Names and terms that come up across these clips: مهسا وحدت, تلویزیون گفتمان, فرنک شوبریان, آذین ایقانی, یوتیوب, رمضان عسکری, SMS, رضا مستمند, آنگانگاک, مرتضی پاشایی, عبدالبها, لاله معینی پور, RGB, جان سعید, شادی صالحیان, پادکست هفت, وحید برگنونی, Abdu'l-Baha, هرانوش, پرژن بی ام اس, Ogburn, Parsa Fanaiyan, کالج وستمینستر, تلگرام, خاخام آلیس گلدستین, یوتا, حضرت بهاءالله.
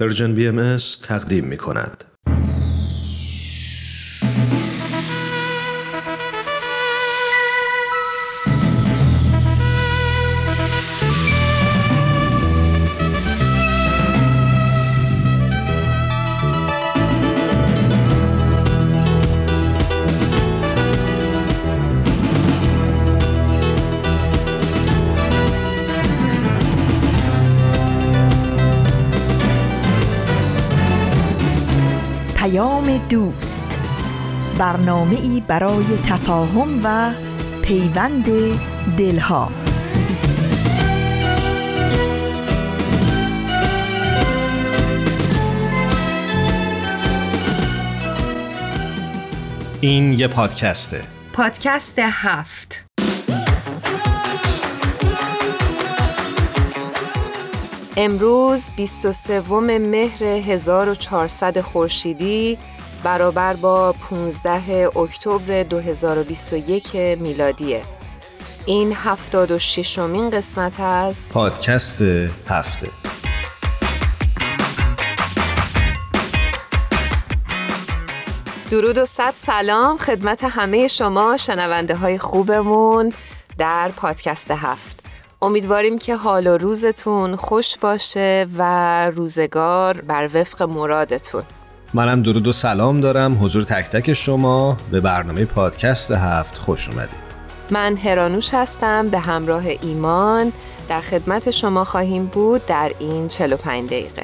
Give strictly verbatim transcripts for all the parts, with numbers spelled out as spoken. پرژن بی ام اس تقدیم می کند. دوست، برنامه‌ای برای تفاهم و پیوند دلها. این یه پادکسته. پادکست هفت. امروز بیست و سوم مهر هزار و چهارصد خورشیدی برابر با پانزده اکتبر دو هزار و بیست و یک میلادیه. این هفتاد و ششمین قسمت از پادکست هفته. درود و صد سلام خدمت همه شما شنونده های خوبمون در پادکست هفت. امیدواریم که حال و روزتون خوش باشه و روزگار بر وفق مرادتون. منم درود و سلام دارم حضور تک تک شما. به برنامه پادکست هفت خوش اومدید. من هرانوش هستم، به همراه ایمان در خدمت شما خواهیم بود در این چهل و پنج دقیقه.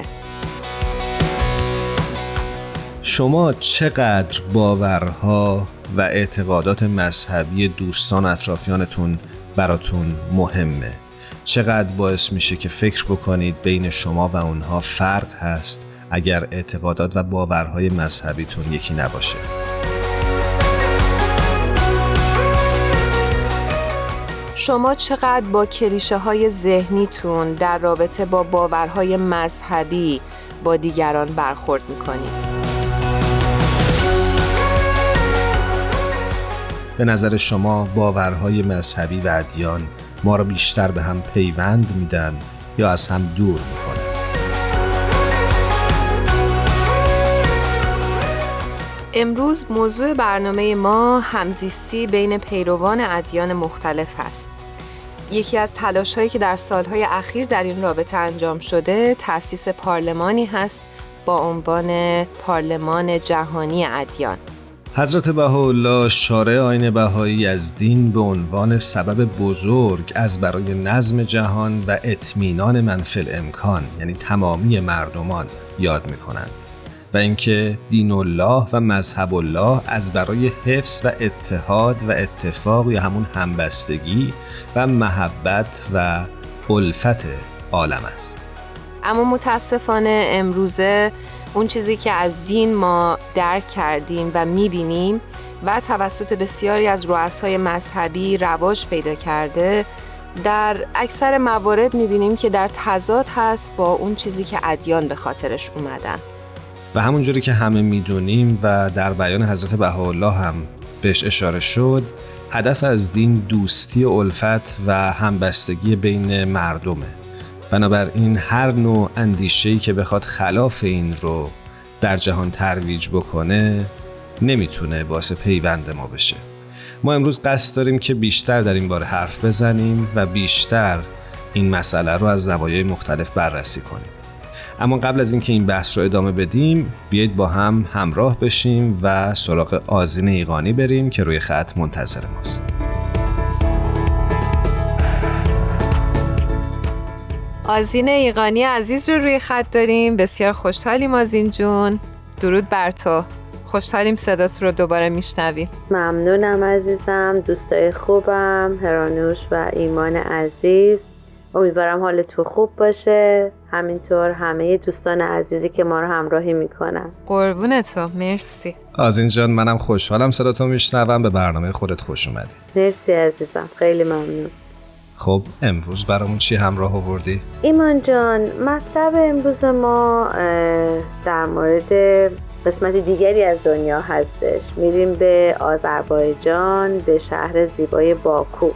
شما چقدر باورها و اعتقادات مذهبی دوستان اطرافیانتون براتون مهمه؟ چقدر باعث میشه که فکر بکنید بین شما و اونها فرق هست اگر اعتقادات و باورهای مذهبیتون یکی نباشه؟ شما چقدر با کلیشه های ذهنیتون در رابطه با باورهای مذهبی با دیگران برخورد میکنید؟ به نظر شما باورهای مذهبی و ادیان ما رو بیشتر به هم پیوند میدن یا از هم دور میکنن؟ امروز موضوع برنامه ما همزیستی بین پیروان ادیان مختلف است. یکی از تلاش‌هایی که در سالهای اخیر در این رابطه انجام شده، تأسیس پارلمانی هست با عنوان پارلمان جهانی ادیان. حضرت بهاءالله شارع آیین بهایی از دین به عنوان سبب بزرگ از برای نظم جهان و اطمینان منفعل امکان، یعنی تمامی مردمان، یاد می‌کنند. و اینکه دین الله و مذهب الله از برای حفظ و اتحاد و اتفاق یا همون همبستگی و محبت و الفت عالم است. اما متاسفانه امروزه اون چیزی که از دین ما درک کردیم و میبینیم و توسط بسیاری از رؤسای مذهبی رواج پیدا کرده، در اکثر موارد میبینیم که در تضاد هست با اون چیزی که ادیان به خاطرش اومدن. و همونجوری که همه میدونیم و در بیان حضرت بهاءالله هم بهش اشاره شد، هدف از دین دوستی، الفت و همبستگی بین مردمه. بنابراین هر نوع اندیشه‌ای که بخواد خلاف این رو در جهان ترویج بکنه نمیتونه باعث پیوند ما بشه. ما امروز قصد داریم که بیشتر در این باره حرف بزنیم و بیشتر این مسئله رو از زوایای مختلف بررسی کنیم. اما قبل از اینکه این بحث رو ادامه بدیم، بیایید با هم همراه بشیم و سراغ آذین ایقانی بریم که روی خط منتظر ماست. آذین ایقانی عزیز رو روی خط داریم. بسیار خوشحالیم آذین جون، درود بر تو. خوشحالیم صدات رو دوباره میشنویم. ممنونم عزیزم، دوستای خوبم هرانوش و ایمان عزیز، امیدوارم حالتون خوب باشه، همینطور همه دوستان عزیزی که ما رو همراهی میکنن. قربونت، مرسی. آذین جان منم خوشحالم صداتو میشنوم، به برنامه خودت خوش اومدی. مرسی عزیزم، خیلی ممنون. خب امروز برامون چی همراه آوردی؟ ایمان جان مطلب امروز ما در مورد قسمت دیگری از دنیا هستش. میریم به آذربایجان، به شهر زیبای باکو.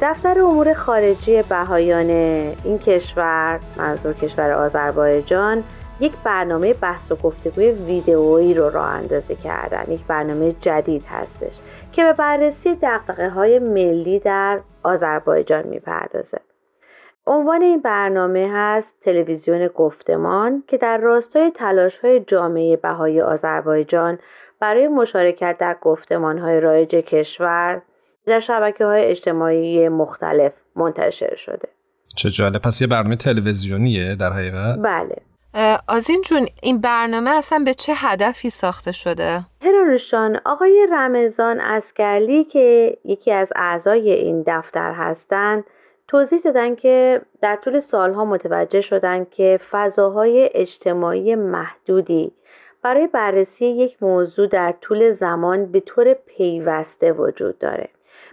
دفتر امور خارجی بهایان این کشور، منظور کشور آذربایجان، یک برنامه بحث و گفتگوی ویدئویی رو راه اندازی کردن. یک برنامه جدید هستش که به بررسی دغدغه‌های ملی در آذربایجان میپردازه. عنوان این برنامه هست تلویزیون گفتمان که در راستای تلاش‌های جامعه بهایی آذربایجان برای مشارکت در گفتمان‌های رایج کشور در شبکه‌های اجتماعی مختلف منتشر شده. چه جالب، پس یه برنامه تلویزیونیه در حقیقت؟ بله. آذین جون، این برنامه اصلا به چه هدفی ساخته شده؟ هرانوشان، آقای رمضان عسکری که یکی از اعضای این دفتر هستند توضیح دادن که در طول سالها متوجه شدن که فضاهای اجتماعی محدودی برای بررسی یک موضوع در طول زمان به طور پیوسته وجود داره.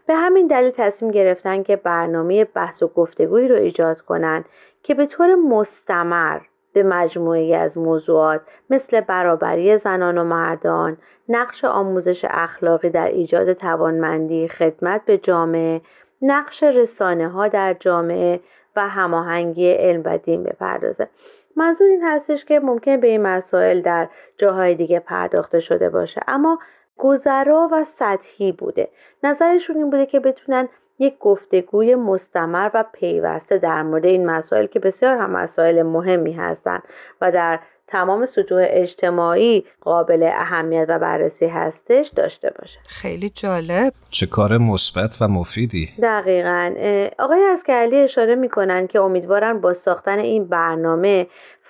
به همین دلیل تصمیم گرفتن که برنامه بحث و گفتگوی رو ایجاد کنن که به طور مستمر به مجموعه‌ای از موضوعات مثل برابری زنان و مردان، نقش آموزش اخلاقی در ایجاد توانمندی، خدمت به جامعه، نقش رسانه‌ها در جامعه و هماهنگی علم و دین بپردازه. منظور این هستش که ممکن به این مسائل در جاهای دیگه پرداخته شده باشه، اما گذرا و سطحی بوده. نظرشون این بوده که بتونن یک گفتگوی مستمر و پیوسته در مورد این مسائل که بسیار هم مسائل مهمی هستند و در تمام سطوح اجتماعی قابل اهمیت و بررسی هستش داشته باشه. خیلی جالب، چه کار مثبت و مفیدی. دقیقاً. آقای عسکری اشاره میکنن که امیدوارن با ساختن این برنامه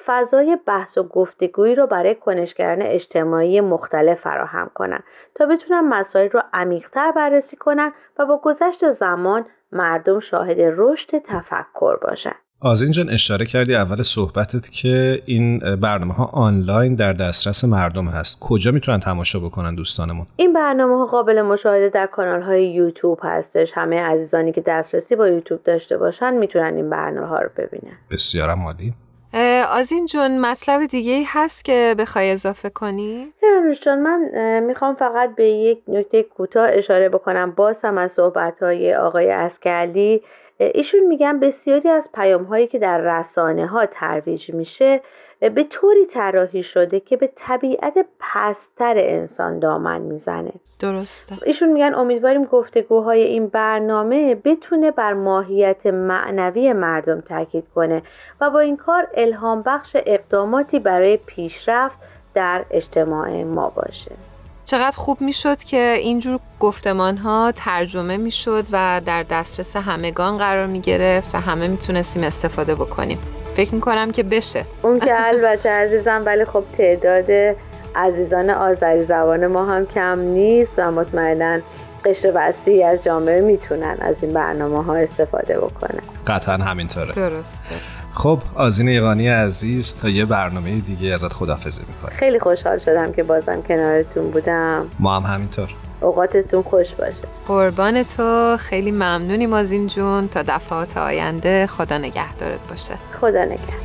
فضای بحث و گفتگویی رو برای کنشگران اجتماعی مختلف فراهم کنن تا بتونن مسائل رو عمیق‌تر بررسی کنن و با گذشت زمان مردم شاهد رشد تفکر باشن. آذین جان، اشاره کردی اول صحبتت که این برنامه‌ها آنلاین در دسترس مردم هست. کجا میتونن تماشا بکنن دوستانمون؟ این برنامه‌ها قابل مشاهده در کانال‌های یوتیوب هستش. همه عزیزانی که دسترسی با یوتیوب داشته باشن میتونن این برنامه‌ها رو ببینن. بسیار عالی. آذین جون، مطلب دیگه هست که بخوای اضافه کنی؟ فرنک جان، من میخوام فقط به یک نکته کوتاه اشاره بکنم. باز هم از صحبت‌های آقای عسکری، ایشون میگن بسیاری از پیام‌هایی که در رسانه‌ها ترویج میشه به طوری طراحی شده که به طبیعت پستر انسان دامن میزنه. درسته. ایشون میگن امیدواریم گفتگوهای این برنامه بتونه بر ماهیت معنوی مردم تاکید کنه و با این کار الهام بخش اقداماتی برای پیشرفت در اجتماع ما باشه. چقدر خوب میشد که اینجور گفتمان ها ترجمه میشد و در دسترس همگان قرار میگرفت و همه میتونستیم استفاده بکنیم. فکر میکنم که بشه. اون که البته عزیزم، ولی خب تعداد عزیزان آذری زبان ما هم کم نیست و مطمئناً قشر وسیعی از جامعه میتونن از این برنامه ها استفاده بکنن. قطعا همینطوره. درسته. خب آذین ایقانی عزیز، تا یه برنامه دیگه ازت خداحافظی میکنم. خیلی خوشحال شدم که بازم کنارتون بودم. ما هم همینطور. اوقاتتون خوش باشه. قربان تو، خیلی ممنونیم آذین جون. تا دفعات آینده خدا نگهدارت باشه. خدا نگهدار.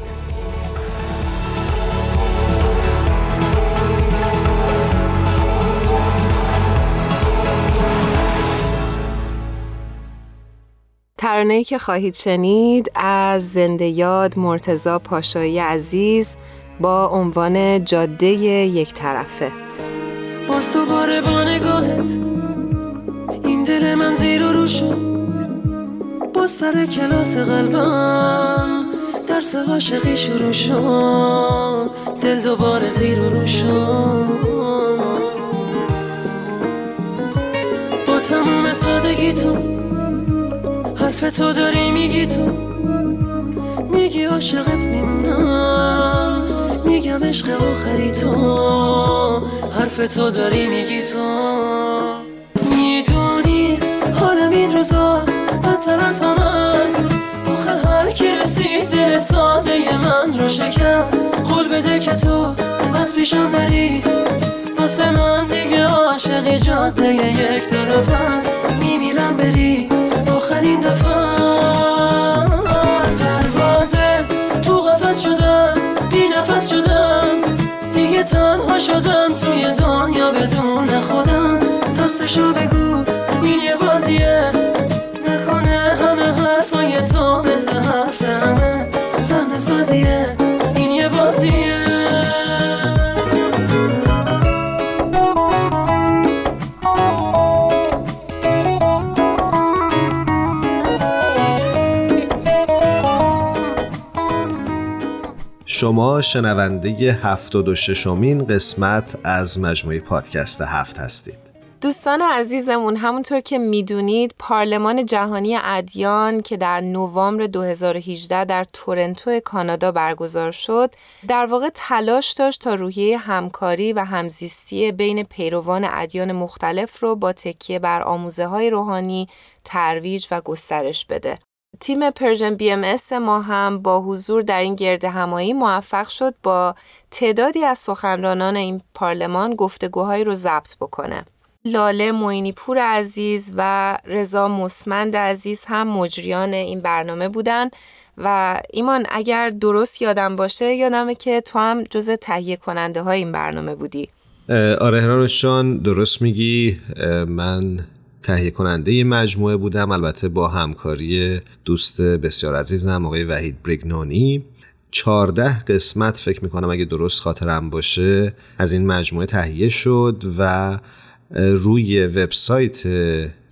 ترانه‌ای که خواهید شنید از زنده یاد مرتضی پاشایی عزیز با عنوان جاده یک طرفه. باز دوباره با نگاهت این دل من زیر و رو شد، باز سر کلاس قلبم درس عاشقی شروع شد، دل دوباره زیر و رو شد. با تموم سادگی تو حرف تو داری میگی، تو میگی عاشقت میمونم، میگم عشق آخری تو، حرف تو داری میگی. تو میدونی حالم این روزا بدتر از هم است، آخه هر کی رسید دل ساده من رو شکست. قول بده که تو از پیشم نری، واسه من دیگه عاشقی جاده یک طرف است. میمیرم بری این دفعه دروازه، تو قفس شدم بی نفس شدم، دیگه تنها شدم توی دنیا بدون خودم. راستشو بگو این یه بازیه، نکن بازیه، این یه بازیه. شما شنونده هفتاد و ششمین قسمت از مجموعه پادکست هفت هستید. دوستان عزیزمون، همونطور که میدونید پارلمان جهانی ادیان که در نوامبر دو هزار و هجده در تورنتو کانادا برگزار شد، در واقع تلاش داشت تا روحیه همکاری و همزیستی بین پیروان ادیان مختلف رو با تکیه بر آموزه‌های روحانی ترویج و گسترش بده. تیم پرژن بی ام اس ما هم با حضور در این گرد همایی موفق شد با تعدادی از سخنرانان این پارلمان گفتگوهایی رو ضبط بکنه. لاله معینی پور عزیز و رضا مستمند عزیز هم مجریان این برنامه بودن و ایمان اگر درست یادم باشه، یادمه که تو هم جز تهیه کننده های این برنامه بودی. آره هرانوشان، درست میگی، من تهیه کننده مجموعه بودم، البته با همکاری دوست بسیار عزیزم آقای وحید برگنونی. چهارده قسمت فکر میکنم اگه درست خاطرم باشه از این مجموعه تهیه شد و روی وبسایت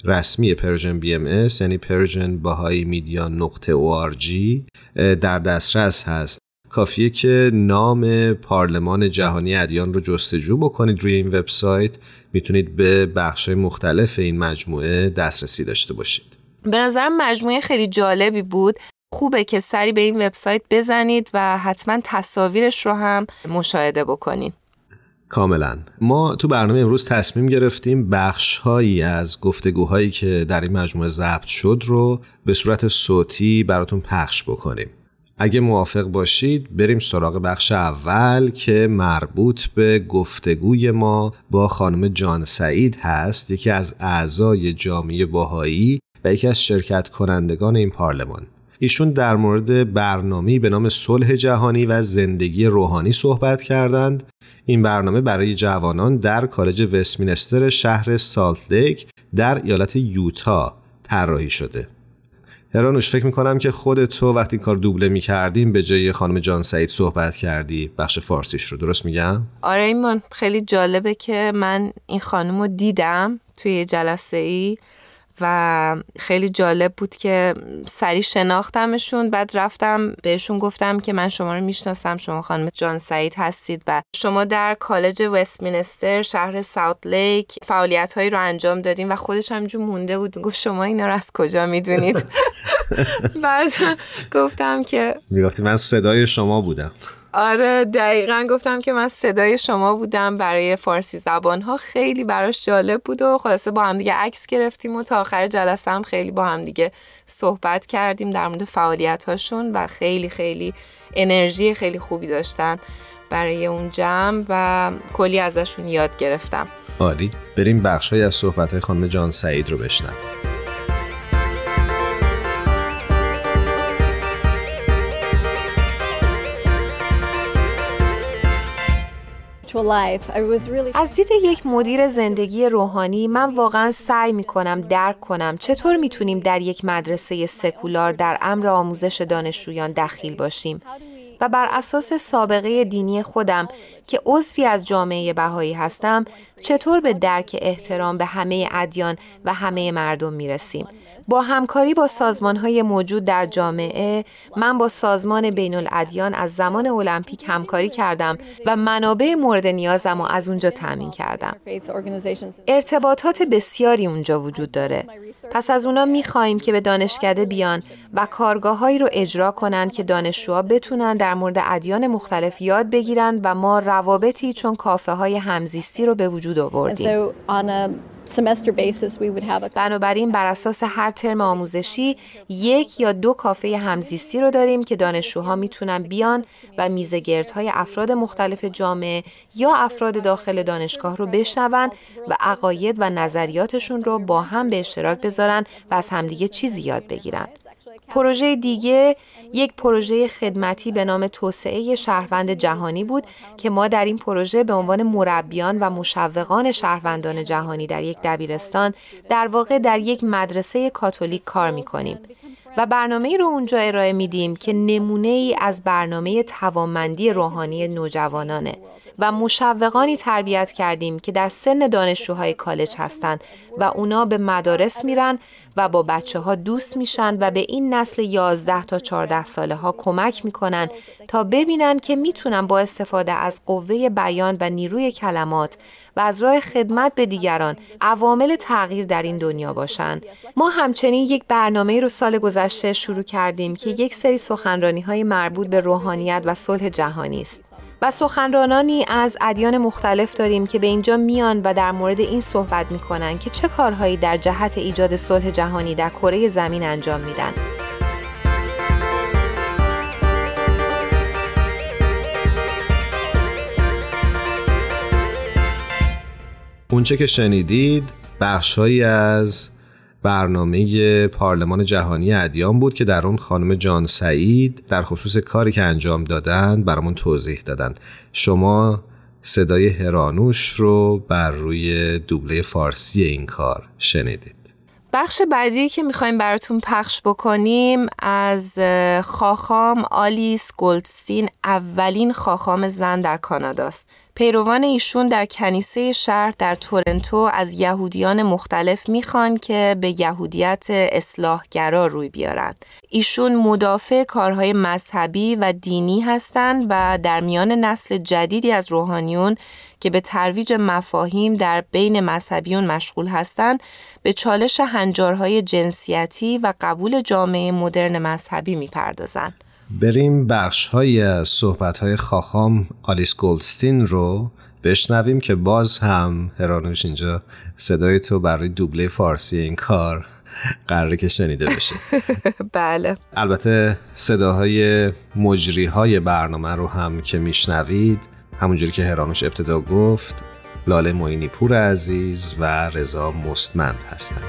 رسمی پرژن بی ام اس یعنی پرژن بهایی میدیا نقطه او آر جی در دسترس هست. کافیه که نام پارلمان جهانی ادیان رو جستجو بکنید روی این وبسایت، میتونید به بخش‌های مختلف این مجموعه دسترسی داشته باشید. به نظرم مجموعه خیلی جالبی بود. خوبه که سری به این وبسایت بزنید و حتما تصاویرش رو هم مشاهده بکنید. کاملا. ما تو برنامه امروز تصمیم گرفتیم بخش‌هایی از گفتگوهایی که در این مجموعه ضبط شد رو به صورت صوتی براتون پخش بکنیم. اگه موافق باشید بریم سراغ بخش اول که مربوط به گفتگوی ما با خانم جان سعید هست، یکی از اعضای جامعه بهائی و یکی از شرکت کنندگان این پارلمان. ایشون در مورد برنامه‌ای به نام صلح جهانی و زندگی روحانی صحبت کردند. این برنامه برای جوانان در کالج وستمینستر شهر سالت لیک در ایالت یوتا طراحی شده. هرانوش، فکر میکنم که خود تو وقتی این کار دوبله میکردیم به جای خانم جان سعید صحبت کردی بخش فارسیش رو، درست میگم؟ آره ایمان، خیلی جالبه که من این خانم رو دیدم توی جلسه ای و خیلی جالب بود که سریع شناختمشون. بعد رفتم بهشون گفتم که من شما رو میشناسم، شما خانم جان سعید هستید و شما در کالج وستمینستر شهر ساوت لیک فعالیت‌هایی رو انجام دادین. و خودش همینجور مونده بود، گفت شما اینا رو از کجا میدونید؟ بعد گفتم که میگفتی من صدای شما بودم. آره دقیقاً، گفتم که من صدای شما بودم برای فارسی زبان‌ها. خیلی براش جالب بود و خلاصه با هم دیگه عکس گرفتیم و تا آخر جلسه هم خیلی با هم دیگه صحبت کردیم در مورد فعالیت‌هاشون و خیلی خیلی انرژی خیلی خوبی داشتن برای اون جمع و کلی ازشون یاد گرفتم. عالی، بریم بخش‌هایی از صحبت‌های خانم جان سعید رو بشنویم. از دید یک مدیر زندگی روحانی من واقعا سعی میکنم درک کنم چطور میتونیم در یک مدرسه سکولار در امر آموزش دانشجویان دخیل باشیم و بر اساس سابقه دینی خودم که عضوی از جامعه بهایی هستم چطور به درک احترام به همه ادیان و همه مردم میرسیم. با همکاری با سازمان‌های موجود در جامعه، من با سازمان بین‌الادیان از زمان المپیک همکاری کردم و منابع مورد نیازم را از اونجا تامین کردم. ارتباطات بسیاری اونجا وجود داره. پس از اونا می‌خوایم که به دانشکده بیان و کارگاه‌هایی رو اجرا کنند که دانشجوها بتونن در مورد ادیان مختلف یاد بگیرن و ما روابطی چون کافه‌های همزیستی رو به وجود آوردیم. بنابراین بر اساس هر ترم آموزشی یک یا دو کافه همزیستی رو داریم که دانشجوها میتونن بیان و میزگردهای افراد مختلف جامعه یا افراد داخل دانشگاه رو بشنون و عقاید و نظریاتشون رو با هم به اشتراک بذارن و از همدیگه چیزی یاد بگیرن. پروژه دیگه یک پروژه خدمتی به نام توسعه شهروند جهانی بود که ما در این پروژه به عنوان مربیان و مشوقان شهروندان جهانی در یک دبیرستان در واقع در یک مدرسه کاتولیک کار می‌کنیم و برنامه‌ای رو اونجا ارائه میدیم که نمونه‌ای از برنامه توانمندی روحانی نوجوانانه و مشوقانی تربیت کردیم که در سن دانشجوهای کالج هستن و اونا به مدارس میرن و با بچه‌ها دوست میشن و به این نسل یازده تا چهارده ساله ها کمک میکنن تا ببینن که میتونن با استفاده از قوه بیان و نیروی کلمات و از راه خدمت به دیگران عوامل تغییر در این دنیا باشن. ما همچنین یک برنامه رو سال گذشته شروع کردیم که یک سری سخنرانی‌های مربوط به روحانیت و صلح جهانی است. و سخنرانانی از ادیان مختلف داریم که به اینجا میان و در مورد این صحبت میکنن که چه کارهایی در جهت ایجاد صلح جهانی در کره زمین انجام میدن. اونچه که شنیدید بخشهایی از برنامه پارلمان جهانی ادیان بود که در اون خانم جان سعید در خصوص کاری که انجام دادن برامون توضیح دادن. شما صدای هرانوش رو بر روی دوبله فارسی این کار شنیدید. بخش بعدی که میخوایم براتون پخش بکنیم از خاخام آلیس گلدستین، اولین خاخام زن در کاناداست. پیروان ایشون در کنیسه شهر در تورنتو از یهودیان مختلف میخوان که به یهودیت اصلاحگرا روی بیارن. ایشون مدافع کارهای مذهبی و دینی هستند و در میان نسل جدیدی از روحانیون که به ترویج مفاهیم در بین مذهبیون مشغول هستند به چالش هنجارهای جنسیتی و قبول جامعه مدرن مذهبی میپردازن. بریم بخش‌های از صحبت‌های خاخام آلیس گلدستین رو بشنویم که باز هم هرانوش اینجا صدای تو برای دوبله فارسی این کار قراره که شنیده بشه. بله. البته صداهای مجری‌های برنامه رو هم که میشنوید، همونجوری که هرانوش ابتدا گفت، لاله معینی پور عزیز و رضا مستمند هستند.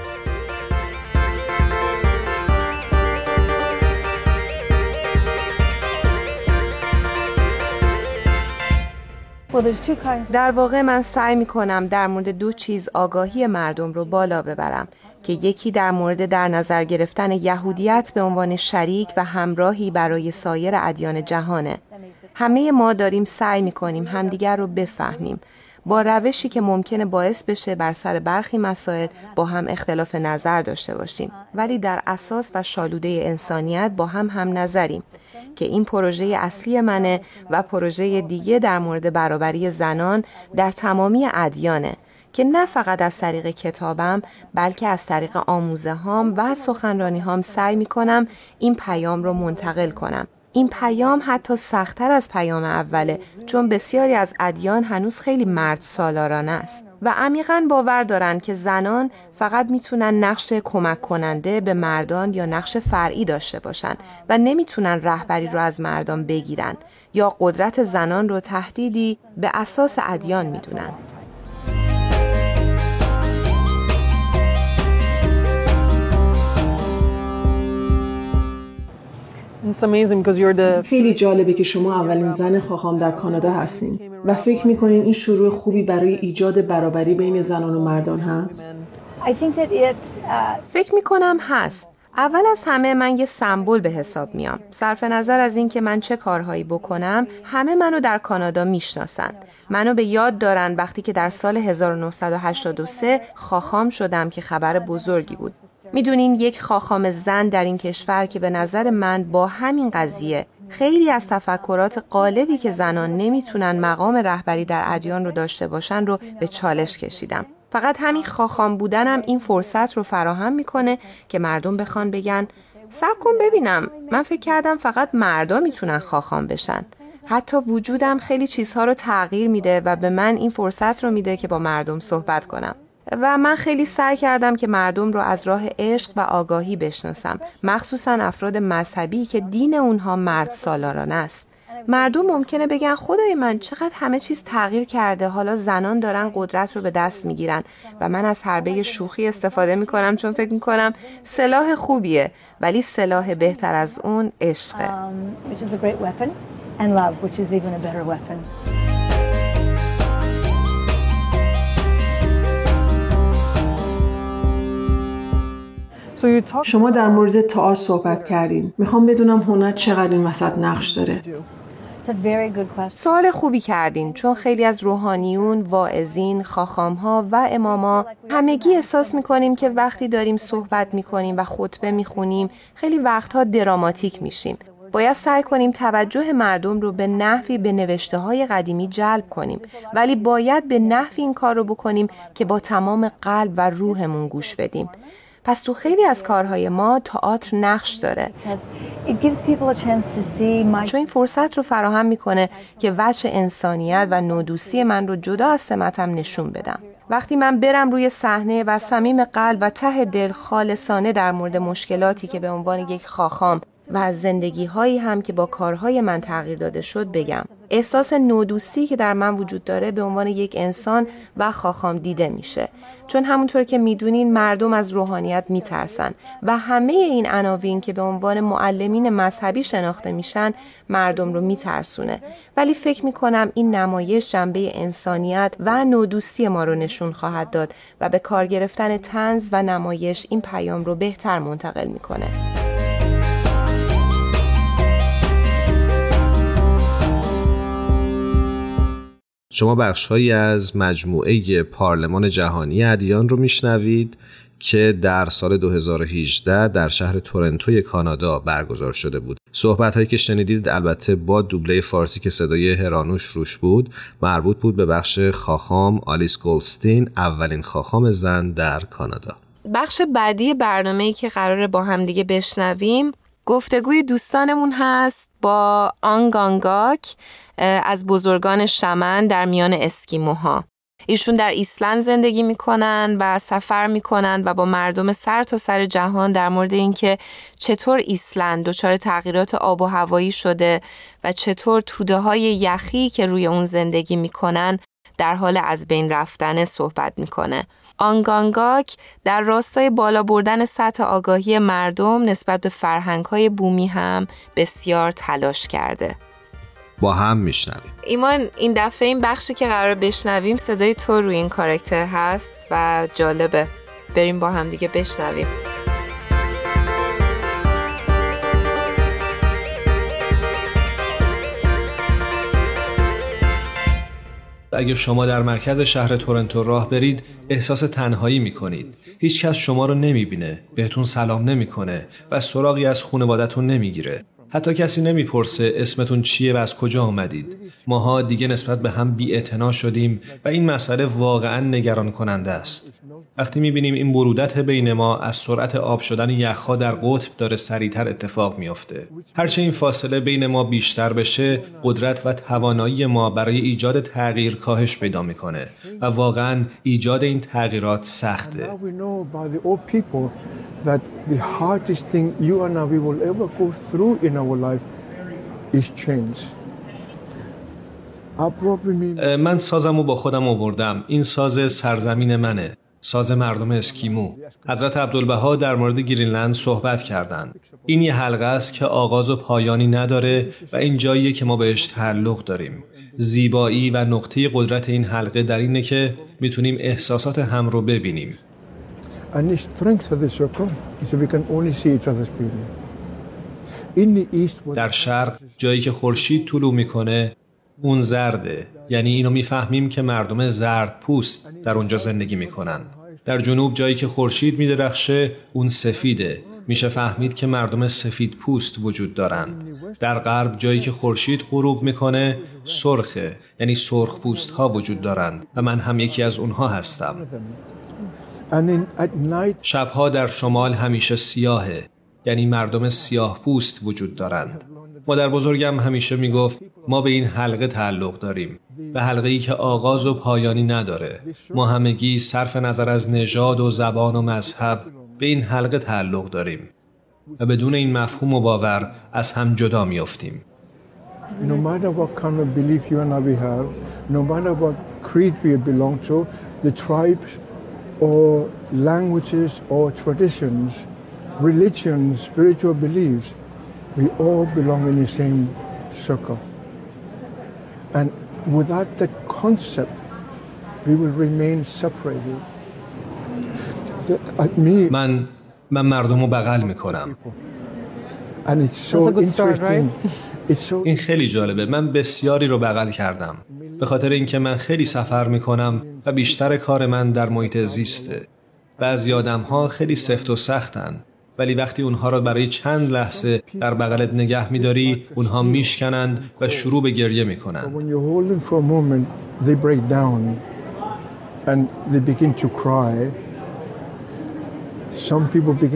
در واقع من سعی می کنم در مورد دو چیز آگاهی مردم رو بالا ببرم که یکی در مورد در نظر گرفتن یهودیت به عنوان شریک و همراهی برای سایر ادیان جهانه. همه ما داریم سعی می کنیم همدیگر رو بفهمیم با روشی که ممکنه باعث بشه بر سر برخی مسائل با هم اختلاف نظر داشته باشیم، ولی در اساس و شالوده انسانیت با هم هم نظریم که این پروژه اصلی منه و پروژه دیگه در مورد برابری زنان در تمامی ادیانه که نه فقط از طریق کتابم بلکه از طریق آموزه هام و سخنرانی هام سعی می کنم این پیام رو منتقل کنم. این پیام حتی سخت‌تر از پیام اوله، چون بسیاری از ادیان هنوز خیلی مرد سالارانه است و عمیقاً باور دارند که زنان فقط میتونن نقش کمک کننده به مردان یا نقش فرعی داشته باشن و نمیتونن رهبری رو از مردان بگیرن یا قدرت زنان رو تهدیدی به اساس ادیان میدونن. خیلی جالبه که شما اولین زن خاخام در کانادا هستین و فکر میکنین این شروع خوبی برای ایجاد برابری بین زنان و مردان هست؟ فکر میکنم هست. اول از همه من یه سمبل به حساب میام. صرف نظر از این که من چه کارهایی بکنم، همه منو در کانادا میشناسن. منو به یاد دارن وقتی که در سال هزار و نهصد و هشتاد و سه خاخام شدم که خبر بزرگی بود. میدونین یک خاخام زن در این کشور که به نظر من با همین قضیه خیلی از تفکرات غالبی که زنان نمیتونن مقام رهبری در ادیان رو داشته باشن رو به چالش کشیدم. فقط همین خاخام بودنم این فرصت رو فراهم میکنه که مردم بخوان بگن صبر کن ببینم، من فکر کردم فقط مردا میتونن خاخام بشن. حتی وجودم خیلی چیزها رو تغییر میده و به من این فرصت رو میده که با مردم صحبت کنم. و من خیلی سعی کردم که مردم رو از راه عشق و آگاهی بشناسم، مخصوصاً افراد مذهبی که دین اونها مرد سالاران است. مردم ممکنه بگن خدای من چقدر همه چیز تغییر کرده، حالا زنان دارن قدرت رو به دست میگیرن و من از حربه شوخی استفاده میکنم چون فکر میکنم سلاح خوبیه، ولی سلاح بهتر از اون عشقه. شما در مورد تئاتر صحبت کردین. میخوام بدونم هنر چقدر این وسط نقش داره. سوال خوبی کردین، چون خیلی از روحانیون، واعظین، خاخام‌ها و اماما همگی احساس می‌کنیم که وقتی داریم صحبت می‌کنیم و خطبه می‌خونیم خیلی وقتها دراماتیک میشیم. باید سعی کنیم توجه مردم رو به نحوی به نوشته‌های قدیمی جلب کنیم، ولی باید به نحوی این کار رو بکنیم که با تمام قلب و روحمون گوش بدیم. پس تو خیلی از کارهای ما تئاتر نقش داره، چون این فرصت رو فراهم میکنه که وجه انسانیت و نودوسی من رو جدا از سمتم نشون بدم. وقتی من برم روی صحنه و صمیم قلب و ته دل خالصانه در مورد مشکلاتی که به عنوان یک خاخام و از زندگی‌هایی هم که با کارهای من تغییر داده شد بگم، احساس نودوستی که در من وجود داره به عنوان یک انسان و خاخام دیده میشه. چون همونطور که میدونین مردم از روحانیت میترسن و همه این عناوین که به عنوان معلمین مذهبی شناخته میشن مردم رو میترسونه، ولی فکر میکنم این نمایش جنبه انسانیت و نودوستی ما رو نشون خواهد داد و به کار گرفتن طنز و نمایش این پیام رو بهتر منتقل میکنه. شما بخش‌هایی از مجموعه پارلمان جهانی ادیان رو میشنوید که در سال دو هزار و هجده در شهر تورنتو کانادا برگزار شده بود. صحبت‌هایی که شنیدید البته با دوبله فارسی که صدای هرانوش روش بود مربوط بود به بخش خاخام آلیس گلدستین، اولین خاخام زن در کانادا. بخش بعدی برنامه‌ای که قراره با هم دیگه بشنویم گفتگوی دوستانمون هست با آنگانگاک از بزرگان شمن در میان اسکیموها. ایشون در ایسلند زندگی میکنن و سفر میکنن و با مردم سر تا سر جهان در مورد اینکه چطور ایسلند دچار تغییرات آب و هوایی شده و چطور توده های یخی که روی اون زندگی میکنن در حال از بین رفتن صحبت میکنه. آنگانگاک در راستای بالا بردن سطح آگاهی مردم نسبت به فرهنگ‌های بومی هم بسیار تلاش کرده. با هم میشنویم. ایمان، این دفعه این بخشی که قرار بشنویم صدای تو روی این کاراکتر هست و جالبه. بریم با هم دیگه بشنویم. اگه شما در مرکز شهر تورنتو راه برید احساس تنهایی میکنید. هیچ کس شما رو نمیبینه، بهتون سلام نمیکنه و سراغی از خانواده‌تون نمیگیره. حتی کسی نمیپرسه اسمتون چیه و از کجا آمدید. ماها دیگه نسبت به هم بی‌اعتنا شدیم و این مسئله واقعا نگران کننده است. وقتی میبینیم این برودت بین ما از سرعت آب شدن یخها در قطب داره سریعتر اتفاق میافته. هرچه این فاصله بین ما بیشتر بشه، قدرت و توانایی ما برای ایجاد تغییر کاهش پیدا میکنه و واقعا ایجاد این تغییرات سخته. من سازمو با خودم آوردم. این ساز سرزمین منه. ساز مردم اسکیمو. حضرت عبدالبها در مورد گرینلند صحبت کردند. این یه حلقه است که آغاز و پایانی نداره و این جاییه که ما بهش تعلق داریم. زیبایی و نقطه قدرت این حلقه در اینه که میتونیم احساسات هم رو ببینیم. در شرق جایی که خورشید طلوع میکنه اون زرده، یعنی اینو میفهمیم که مردم زرد پوست در اونجا زندگی میکنن. در جنوب جایی که خورشید میدرخشه اون سفیده، میشه فهمید که مردم سفید پوست وجود دارن. در غرب جایی که خورشید غروب میکنه سرخه، یعنی سرخ پوست ها وجود دارن و من هم یکی از اونها هستم. شبها در شمال همیشه سیاهه، یعنی مردم سیاه پوست وجود دارند. مادر بزرگم همیشه میگفت ما به این حلقه تعلق داریم، به حلقه‌ای که آغاز و پایانی نداره. ما همگی صرف نظر از نژاد و زبان و مذهب به این حلقه تعلق داریم و بدون این مفهوم و باور از هم جدا میافتیم. No matter what kind of belief you and I have, no matter what creed we belong to, the tribes or languages or traditions, religions, spiritual beliefs, we all belong in the same circle. And without the concept we will remain separated. من من مردم رو بغل میکنم. این خیلی جالبه. من بسیاری رو بغل کردم به خاطر اینکه من خیلی سفر میکنم و بیشتر کار من در محیط زیسته. بعضی آدم ها خیلی سفت و سختن، ولی وقتی اونها را برای چند لحظه در بغلت نگه می‌داری، اونها میشکنند و شروع به گریه می‌کنند.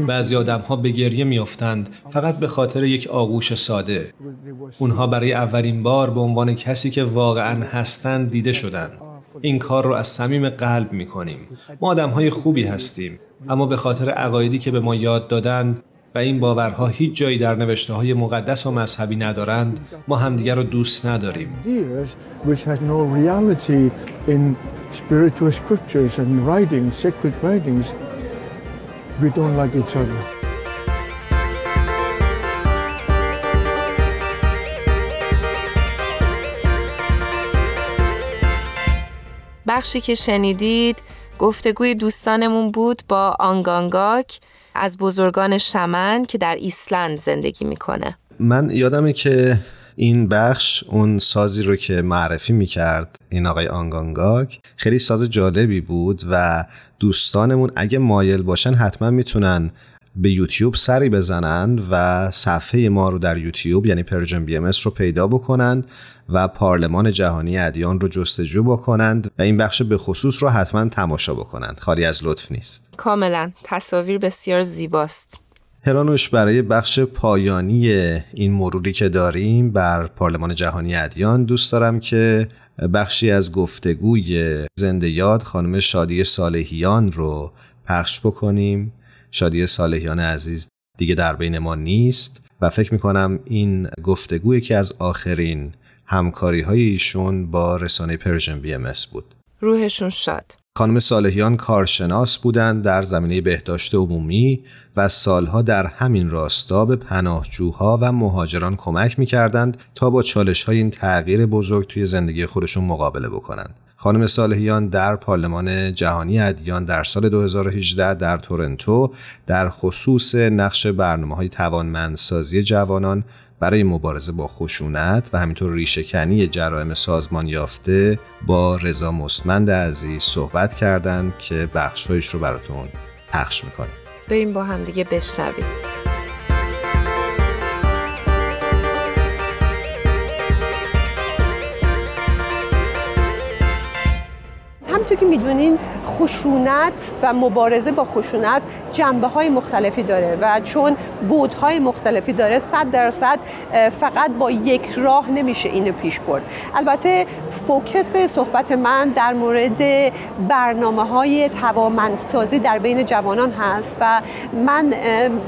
بعضی آدم‌ها به گریه می‌افتند فقط به خاطر یک آغوش ساده. اونها برای اولین بار به عنوان کسی که واقعاً هستند دیده شدند. این کار رو از صمیم قلب می‌کنیم. ما آدم‌های خوبی هستیم، اما به خاطر عقایدی که به ما یاد دادن و این باورها هیچ جایی در نوشته‌های مقدس و مذهبی ندارند، ما همدیگر رو دوست نداریم. بخشی که شنیدید گفتگوی دوستانمون بود با آنگانگاک از بزرگان شمن که در ایسلند زندگی میکنه. من یادمه که این بخش اون سازی رو که معرفی میکرد این آقای آنگانگاک خیلی ساز جالبی بود و دوستانمون اگه مایل باشن حتما میتونن به یوتیوب سری بزنن و صفحه ما رو در یوتیوب یعنی پرژن بی ام اس رو پیدا بکنن و پارلمان جهانی ادیان رو جستجو بکنند و این بخش به خصوص رو حتما تماشا بکنند. خالی از لطف نیست. کاملا. تصاویر بسیار زیباست. هرانوش، برای بخش پایانی این مروری که داریم بر پارلمان جهانی ادیان دوست دارم که بخشی از گفتگوی زنده یاد خانم شادی صالحیان رو پخش بکنیم. شادی صالحیان عزیز دیگه در بین ما نیست و فکر میکنم این گفتگویی که از آخرین همکاری های ایشون با رسانه پرژن بی ام اس بود. روحشون شاد. خانم صالحیان کارشناس بودند در زمینه بهداشت عمومی و سالها در همین راستا به پناهجوها و مهاجران کمک میکردند تا با چالش های این تغییر بزرگ توی زندگی خودشون مقابله بکنند. خانم صالحیان در پارلمان جهانی ادیان در سال دو هزار و هجده در تورنتو در خصوص نقش برنامه‌های توانمندسازی جوانان برای مبارزه با خشونت و همینطور ریشه‌کنی جرائم سازمان یافته با رضا مستمند عزیز صحبت کردند که بخش‌هایش رو براتون پخش می‌کنیم. بریم با هم دیگه بشنویم. همونطور که می‌دونین خشونت و مبارزه با خشونت جنبه‌های مختلفی داره و چون بُعدهای مختلفی داره صد درصد فقط با یک راه نمیشه اینو پیش برد. البته فوکس صحبت من در مورد برنامه‌های توانمندسازی در بین جوانان هست و من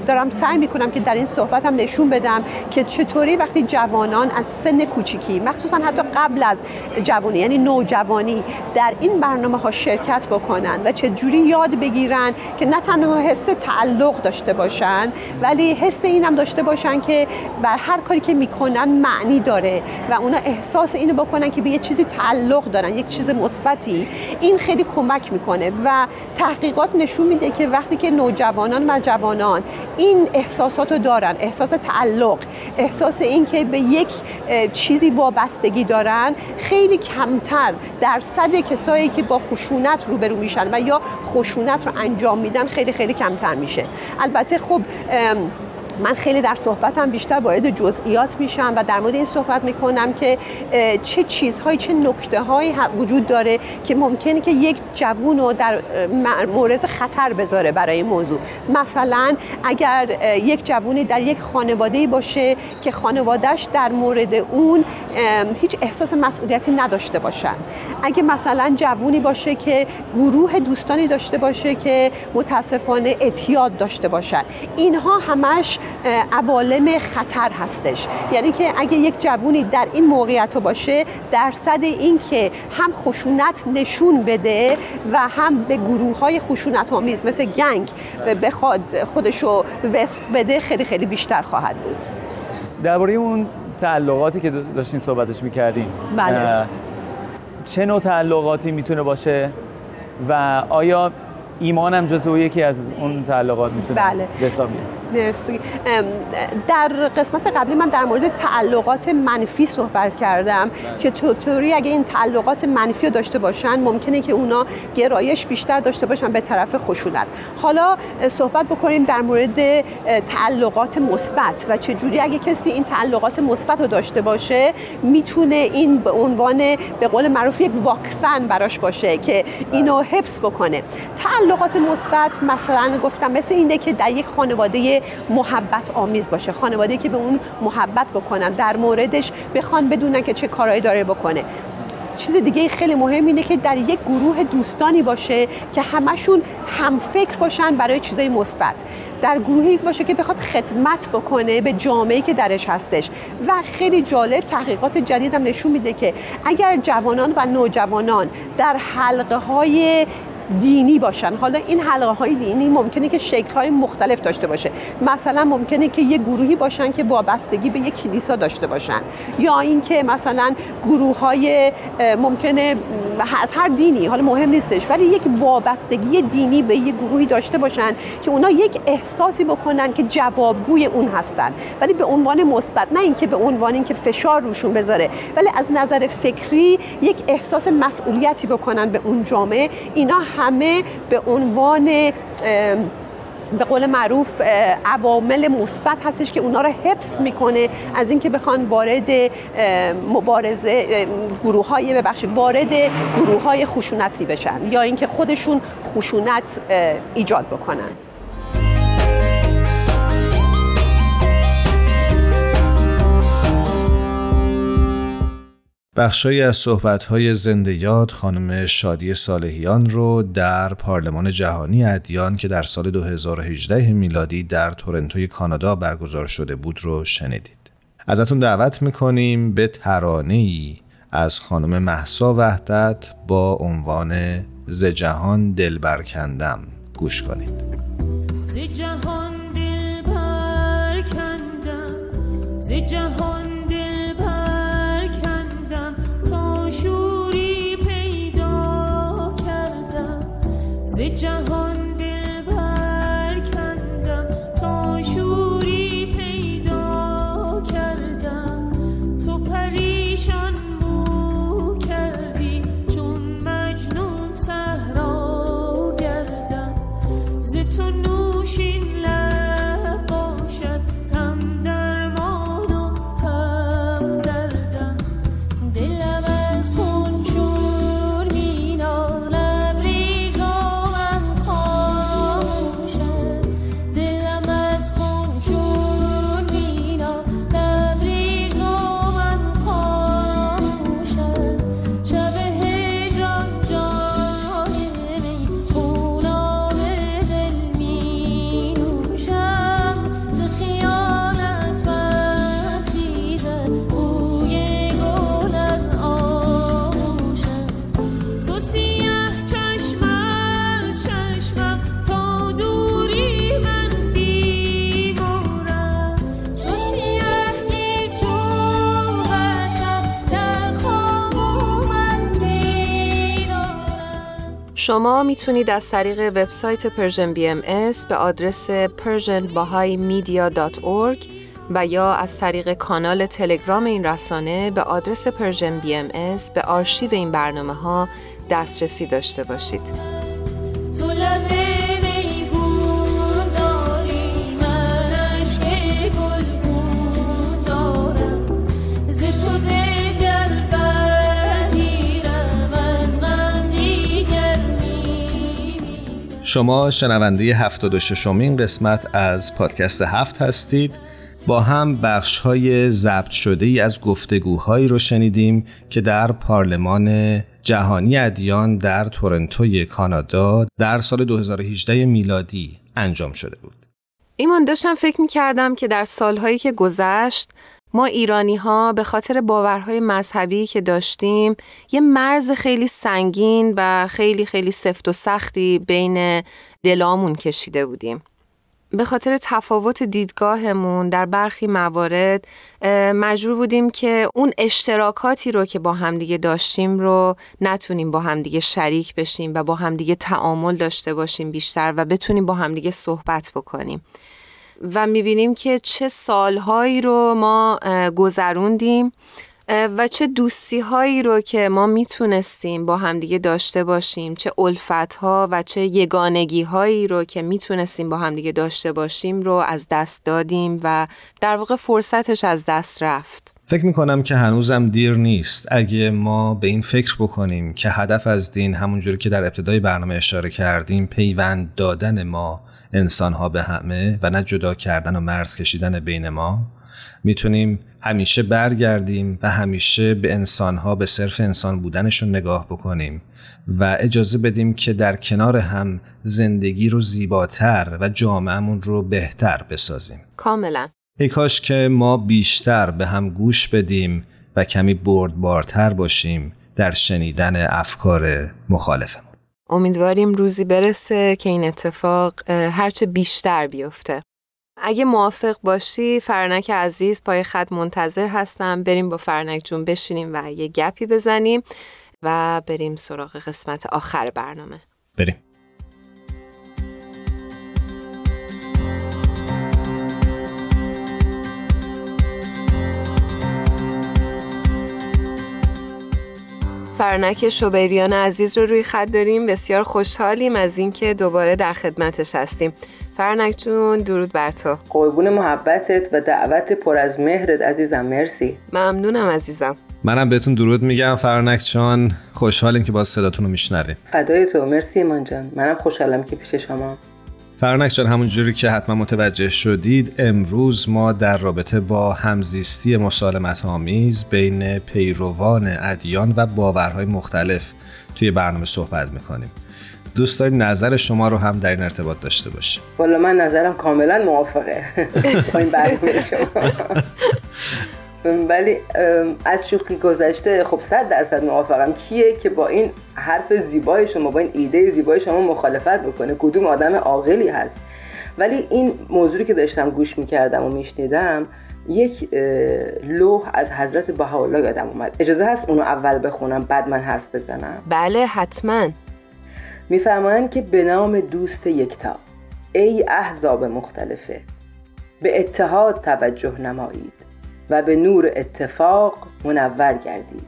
دارم سعی می‌کنم که در این صحبتم نشون بدم که چطوری وقتی جوانان از سن کوچیکی مخصوصاً حتی قبل از جوانی یعنی نوجوانی در این برنامه‌ها شرکت بکنن و چجوری یاد بگیرن که نه تنها حس تعلق داشته باشن ولی حس اینم داشته باشن که بر هر کاری که میکنن معنی داره و اونا احساس اینو بکنن که به یه چیزی تعلق دارن، یک چیز مثبتی. این خیلی کمک میکنه و تحقیقات نشون میده که وقتی که نوجوانان و جوانان این احساساتو دارن، احساس تعلق، احساس این که به یک چیزی وابستگی دارن، خیلی کمتر درصد کسایی که با خشونت روبرو میشن و یا خشونت رو انجام میدن خیلی خیلی کمتر میشه. البته خب من خیلی در صحبتم بیشتر وارد جزئیات میشم و در مورد این صحبت میکنم که چه چیزهایی، چه نکته‌هایی وجود داره که ممکنه که یک جوون رو در معرض خطر بذاره برای این موضوع. مثلا اگر یک جوونی در یک خانواده‌ای باشه که خانواده‌اش در مورد اون هیچ احساس مسئولیتی نداشته باشن، اگه مثلا جوونی باشه که گروه دوستانی داشته باشه که متاسفانه اعتیاد داشته باشن، اینها همش عوالم خطر هستش. یعنی که اگه یک جوونی در این موقعیت باشه، درصد این که هم خشونت نشون بده و هم به گروه‌های خشونت‌آمیز مثل گنگ بخواد خودشو وفق بده خیلی خیلی بیشتر خواهد بود. درباره اون تعلقاتی که داشتین صحبتش می‌کردین، بله، چه نوع تعلقاتی میتونه باشه و آیا ایمانم جزو یکی از اون تعلقات میتونه بله. بسازه. مرسی. در قسمت قبلی من در مورد تعلقات منفی صحبت کردم بله. که چطوری اگه این تعلقات منفی رو داشته باشن ممکنه که اونا گرایش بیشتر داشته باشن به طرف خشونت. حالا صحبت بکنیم در مورد تعلقات مثبت و چجوری اگه کسی این تعلقات مثبت رو داشته باشه میتونه این به عنوان به قول معروف یک واکسن براش باشه که اینو حفظ بکنه. تعلقات مثبت مثلا گفتم مثل اینه که در یک خانواده محبت آمیز باشه، خانواده‌ای که به اون محبت بکنن، در موردش بخوان بدونن که چه کارهایی داره بکنه. چیز دیگه خیلی مهم اینه که در یک گروه دوستانی باشه که همشون همفکر باشن برای چیزای مثبت، در گروهی باشه که بخواد خدمت بکنه به جامعه‌ای که درش هستش. و خیلی جالب تحقیقات جدید هم نشون میده که اگر جوانان و نوجوانان در حلقه‌های دینی باشن، حالا این حلقه های دینی ممکنه که شکل های مختلف داشته باشه، مثلا ممکنه که یه گروهی باشن که وابستگی به یک کلیسا داشته باشن، یا اینکه مثلا گروه های ممکنه از هر دینی، حالا مهم نیستش، ولی یک وابستگی دینی به یک گروهی داشته باشن که اونا یک احساسی بکنن که جوابگوی اون هستن، ولی به عنوان مثبت، نه اینکه به عنوان اینکه فشار روشون بذاره، ولی از نظر فکری یک احساس مسئولیتی بکنن به اون جامعه. اینا همه به عنوان به قول معروف عوامل مثبت هستش که اونا رو حفظ میکنه از اینکه بخوان وارد مبارزه گروهای ببخشید وارد گروهای خشونتی بشن یا اینکه خودشون خشونت ایجاد بکنن. بخشی از صحبت‌های زنده یاد خانم شادی صالحیان رو در پارلمان جهانی ادیان که در سال دو هزار و هجده میلادی در تورنتوی کانادا برگزار شده بود رو شنیدید. ازتون دعوت می‌کنیم به ترانه‌ای از خانم مهسا وحدت با عنوان ز جهان دل برکندم گوش کنید. ز جهان دل برکندم ز جهان ز جهان دل برکندم تا شوری پیدا کردم، تو پریشان مو کردی چون مجنون صحرا گردم، ز تو نوشین لب باشد هم درمان و هم دردم، دلم از شما میتونید از طریق وبسایت پرژن بی ام اس به آدرس پرژن بهایی مدیا دات اورگ و یا از طریق کانال تلگرام این رسانه به آدرس پرژن بی ام اس به آرشیو این برنامه ها دسترسی داشته باشید. شما شنونده هفتاد و ششمین قسمت از پادکست هفت هستید. با هم بخش‌های ضبط شده‌ای از گفتگوهایی رو شنیدیم که در پارلمان جهانی ادیان در تورنتوی کانادا در سال دو هزار و هجده میلادی انجام شده بود. ایمان داشتم فکر می‌کردم که در سال‌هایی که گذشت ما ایرانی‌ها به خاطر باورهای مذهبی که داشتیم یه مرز خیلی سنگین و خیلی خیلی سفت و سختی بین دلامون کشیده بودیم. به خاطر تفاوت دیدگاهمون در برخی موارد مجبور بودیم که اون اشتراکاتی رو که با همدیگه داشتیم رو نتونیم با همدیگه شریک بشیم و با همدیگه تعامل داشته باشیم بیشتر و بتونیم با همدیگه صحبت بکنیم. و میبینیم که چه سالهایی رو ما گذروندیم و چه دوستی هایی رو که ما میتونستیم با همدیگه داشته باشیم، چه الفت ها و چه یگانگی هایی رو که میتونستیم با همدیگه داشته باشیم رو از دست دادیم و در واقع فرصتش از دست رفت. فکر میکنم که هنوزم دیر نیست اگه ما به این فکر بکنیم که هدف از دین، همونجوری که در ابتدای برنامه اشاره کردیم، پیوند دادن ما انسان ها به همه و نه جدا کردن و مرز کشیدن بین ما، میتونیم همیشه برگردیم و همیشه به انسانها، به صرف انسان بودنشون نگاه بکنیم و اجازه بدیم که در کنار هم زندگی رو زیباتر و جامعهمون رو بهتر بسازیم. کاملا. ای کاش که ما بیشتر به هم گوش بدیم و کمی بردبارتر باشیم در شنیدن افکار مخالفمون. امیدواریم روزی برسه که این اتفاق هرچه بیشتر بیفته. اگه موافق باشی فرنک عزیز، پای خط منتظر هستم. بریم با فرنک جون بشینیم و یه گپی بزنیم و بریم سراغ قسمت آخر برنامه. بریم. فرنک شوبریان عزیز رو روی خط داریم. بسیار خوشحالیم از اینکه دوباره در خدمتش هستیم. فرنک جون، درود بر تو. قربون محبتت و دعوت پر از مهرت عزیزم. مرسی. ممنونم عزیزم. منم بهتون درود میگم فرنک جان. خوشحالیم که باز صداتون رو میشنویم. فدای تو. مرسی ایمان جان. منم خوشحالم که پیش شما. فرنک جان، همونجوری که حتما متوجه شدید، امروز ما در رابطه با همزیستی مسالمت‌آمیز بین پیروان ادیان و باورهای مختلف توی برنامه صحبت میکنیم. دوست داریم نظر شما رو هم در این ارتباط داشته باشیم. والا من نظرم کاملا موافقه با این برنامه شما، ولی از شوخی گذشته خب صد درصد موافقم. کیه که با این حرف زیبای شما، با این ایده زیبای شما مخالفت بکنه؟ کدوم آدم عاقلی هست؟ ولی این موضوعی که داشتم گوش میکردم و میشنیدم، یک لوح از حضرت بهاءالله یادم اومد. اجازه هست اونو اول بخونم بعد من حرف بزنم؟ بله حتما. میفرمایند که به نام دوست یکتا، ای احزاب مختلفه، به اتحاد توجه نمایید و به نور اتفاق منور گردید.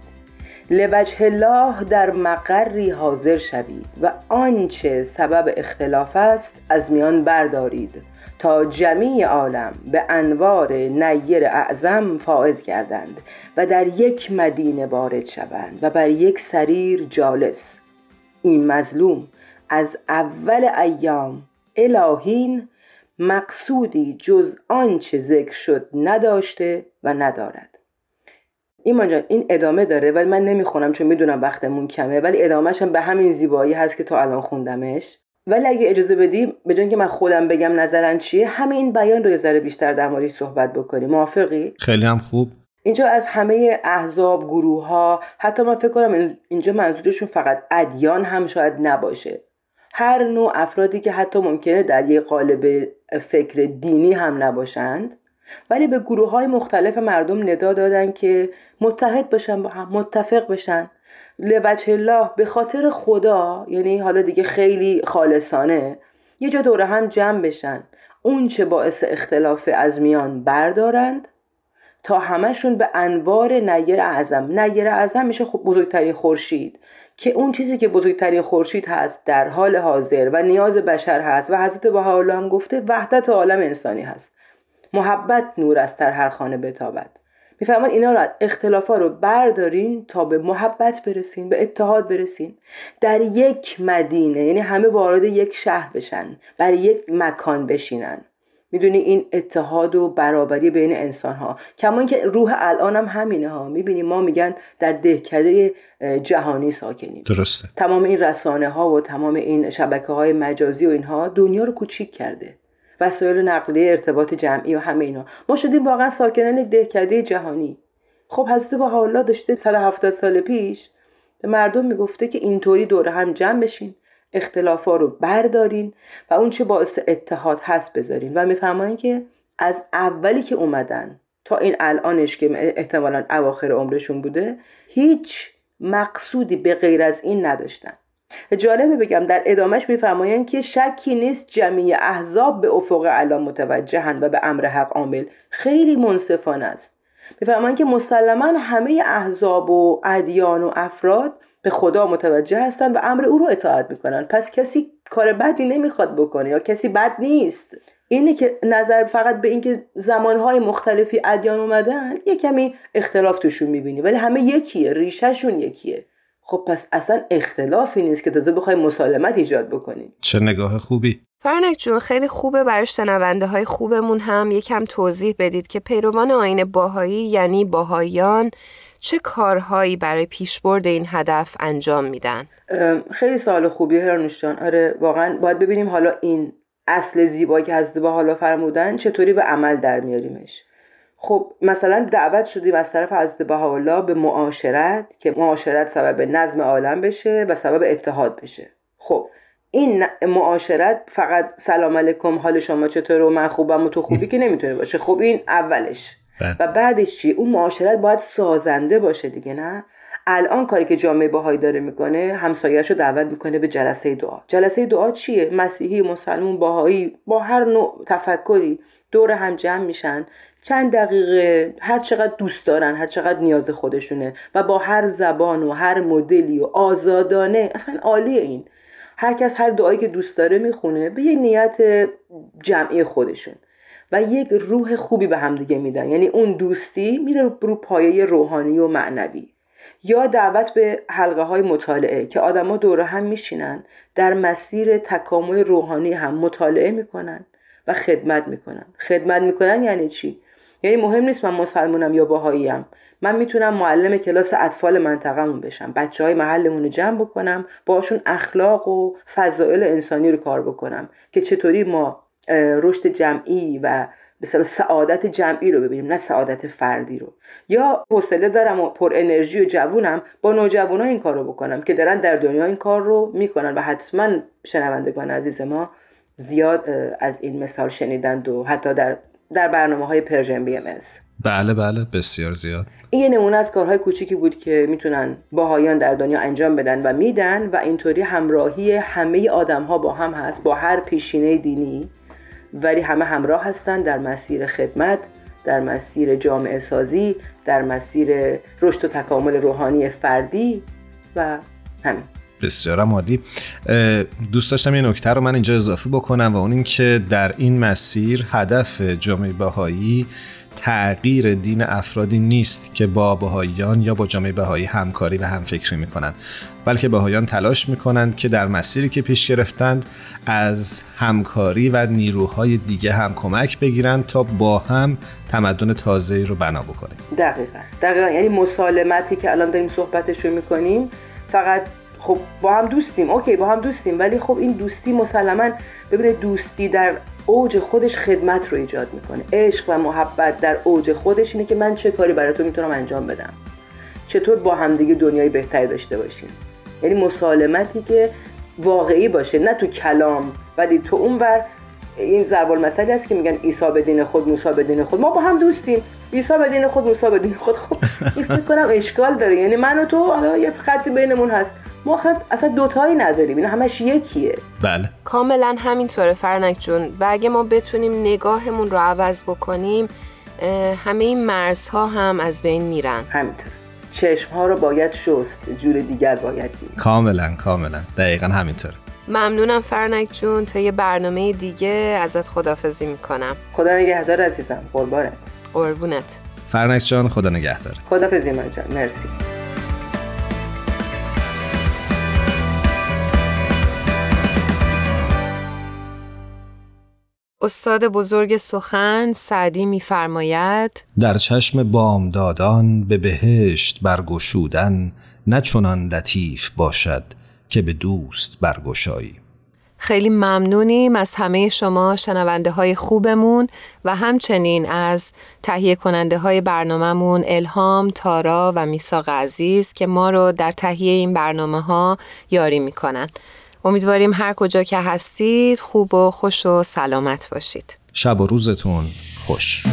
لوجه الله در مقری حاضر شوید و آنچه سبب اختلاف است از میان بردارید تا جمیع عالم به انوار نیر اعظم فائز گردند و در یک مدینه وارد شوند و بر یک سریر جالس. این مظلوم از اول ایام الهین مقصودی جز آنچه ذکر شد نداشته و ندارد. ایمان جان این ادامه داره ولی من نمیخونم چون میدونم وقتمون کمه، ولی ادامهش هم به همین زیبایی هست که تا الان خوندمش. ولی اگه اجازه بدی، به جای اینکه من خودم بگم نظرم چیه، همین بیان رو یه ذره بیشتر در موردش صحبت بکنیم. موافقی؟ خیلی هم خوب. اینجا از همه احزاب، گروه ها، حتی من فکر کنم اینجا منظورشون فقط ادیان هم شاید نباشه، هر نوع افرادی که حتی ممکنه در یک قالب فکر دینی هم نباشند، ولی به گروه های مختلف مردم ندا دادن که متحد بشن با هم، متفق بشن لوجه الله، به خاطر خدا، یعنی حالا دیگه خیلی خالصانه یه جا دوره هم جمع بشن، اون چه باعث اختلاف از میان بردارند تا همشون به انوار نیر اعظم. نیر اعظم میشه خب بزرگترین خورشید، که اون چیزی که بزرگترین خورشید هست در حال حاضر و نیاز بشر هست و حضرت بهاءالله هم گفته وحدت عالم انسانی هست. محبت نور است در هر خانه بتابد. میفرمان اینا را، اختلافا رو بردارین تا به محبت برسین، به اتحاد برسین، در یک مدینه، یعنی همه وارد یک شهر بشن، بر یک مکان بشینن. میدونی این اتحاد و برابری بین انسان ها، کما اینکه روح الان هم همینه ها. میبینی ما میگن در دهکده جهانی ساکنیم. درسته. تمام این رسانه ها و تمام این شبکه های مجازی و اینها دنیا رو کوچیک کرده، وسایل نقلیه، ارتباط جمعی و همه اینا، ما شدیم واقعا ساکنان دهکده جهانی. خب حضرت بهاءالله داشته صد و هفتاد سال پیش مردم میگفته که اینطوری دوره هم جمع بشین، اختلافا رو بردارین و اون چه باعث اتحاد هست بذارین و میفهمین که از اولی که اومدن تا این الانش که احتمالاً اواخر عمرشون بوده هیچ مقصودی به غیر از این نداشتن. جالبه بگم در ادامهش میفرمایند که شکی نیست جمعیت احزاب به افق اعلی متوجهن و به امر حق عامل. خیلی منصفانه است. میفرمایند که مسلماً همه احزاب و ادیان و افراد به خدا متوجه هستند و امر او رو اطاعت میکنن، پس کسی کار بدی نمیخواد بکنه یا کسی بد نیست. اینه که نظر فقط به اینکه زمانهای مختلفی ادیان اومدن یه کمی اختلاف توشون میبینی، ولی همه یکیه، ریشهشون یکیه. خب پس اصلا اختلافی نیست که تازه بخوای مسالمت ایجاد بکنی. چه نگاه خوبی فرنک جون، خیلی خوبه. برای شنونده های خوبمون هم یکم توضیح بدید که پیروان آیین باهایی یعنی باهایان چه کارهایی برای پیشبرد این هدف انجام میدن؟ خیلی سوال خوبیه هرانوش جان. آره واقعا باید ببینیم حالا این اصل زیبایی که حضرت بهاءالله فرمودن چطوری به عمل در میاریمش. خب مثلا دعوت شدیم از طرف حضرت بهاءالله به معاشرت که معاشرت سبب نظم عالم بشه و سبب اتحاد بشه. خب این معاشرت فقط سلام علیکم حال شما چطور و من خوبم و تو خوبی که نمیتونه باشه. خب این اولش و بعدش چی؟ اون معاشرت باید سازنده باشه دیگه. نه الان کاری که جامعه بهایی داره میکنه همسایه‌اشو دعوت میکنه به جلسه دعا. جلسه دعا چیه؟ مسیحی، مسلمان، بهایی با هر نوع تفکری دور هم جمع میشن، چند دقیقه هر چقدر دوست دارن، هر چقدر نیاز خودشونه و با هر زبان و هر مدلی و آزادانه. اصلا عالیه. این هر کس هر دعایی که دوست داره میخونه به یه نیت جمعی خودشون و یک روح خوبی به هم دیگه میدن. یعنی اون دوستی میره رو پایه روحانی و معنوی. یا دعوت به حلقه های مطالعه که آدم ها دوره هم میشینن در مسیر تکامل روحانی هم مطالعه میکنن و خدمت میکنن. خدمت میکنن یعنی چی؟ یعنی مهم نیست من مسلمونم یا باهاییم، من میتونم معلم کلاس اطفال منطقه‌مون بشم، بچه های محلمون رو جمع بکنم، باشون اخلاق و فضائل انسانی رو کار بکنم که چطوری ما رشد جمعی و مثلا سعادت جمعی رو ببینیم نه سعادت فردی رو. یا حوصله دارم و پر انرژی و جوونم، با نوجوانا این کار رو بکنم که دارن در دنیا این کار رو میکنن و حتما شنوندگان عزیز ما زیاد از این مثال شنیدند و حتی در در برنامه‌های پرژن بی ام اس. بله بله بسیار زیاد. این نمونه از کارهای کوچیکی بود که میتونن باهایان در دنیا انجام بدن و میدن و اینطوری همراهی همه آدم‌ها با هم هست، با هر پیشینه دینی، ولی همه همراه هستن در مسیر خدمت، در مسیر جامعه سازی، در مسیر رشد و تکامل روحانی فردی و همین. بسیار عالی. دوست داشتم یه نکته رو من اینجا اضافه بکنم و اون این که در این مسیر هدف جامعه بهایی تغییر دین افرادی نیست که با بهاییان یا با جامعه بهایی همکاری و همفکری میکنند، بلکه بهاییان تلاش میکنند که در مسیری که پیش گرفتند از همکاری و نیروهای دیگه هم کمک بگیرند تا با هم تمدن تازه‌ای رو بنا بکنیم. دقیقاً. دقیقاً یعنی مسالمتی که الان داریم صحبتش رو میکنیم فقط خب با هم دوستیم، اوکی با هم دوستیم، ولی خب این دوستی مسلماً ببینه دوستی در اوج خودش خدمت رو ایجاد میکنه. عشق و محبت در اوج خودش اینه که من چه کاری برای تو میتونم انجام بدم، چطور با همدیگه دنیای بهتری داشته باشیم. یعنی مسالمتی که واقعی باشه نه تو کلام ولی تو اونور. این ضرب المثل است که میگن عیسی به دین خود، موسی به دین خود، ما با هم دوستیم. عیسی به دین خود، موسی به دین خود. خب این فکر کنم اشکال داره. یعنی من و تو حالا یه خط بینمون هست، ما خود اصلا دوتایی نداریم، اینا همش یکیه. بله کاملا همینطوره فرنک جون. و اگه ما بتونیم نگاهمون رو عوض بکنیم همه این مرزها هم از بین میرن. همینطور چشمها رو باید شست، جور دیگر باید دید. کاملا کاملا دقیقا همینطوره. ممنونم فرنک جون. تا یه برنامه دیگه ازت خداحافظی میکنم. خدا نگهدار عزیزم. قربانت. قربونت فرنک جان. خدا نگهدار. خداحافظی من جان. مرسی. استاد بزرگ سخن سعدی می‌فرماید: در چشم بامدادان به بهشت برگشودن نه چنان لطیف باشد که به دوست برگشایی. خیلی ممنونیم از همه شما شنونده های خوبمون و همچنین از تهیه کننده های برنامه‌مون الهام، تارا و میثاق عزیز که ما رو در تهیه این برنامه ها یاری می‌کنن. امیدواریم هر کجا که هستید خوب و خوش و سلامت باشید. شب و روزتون خوش.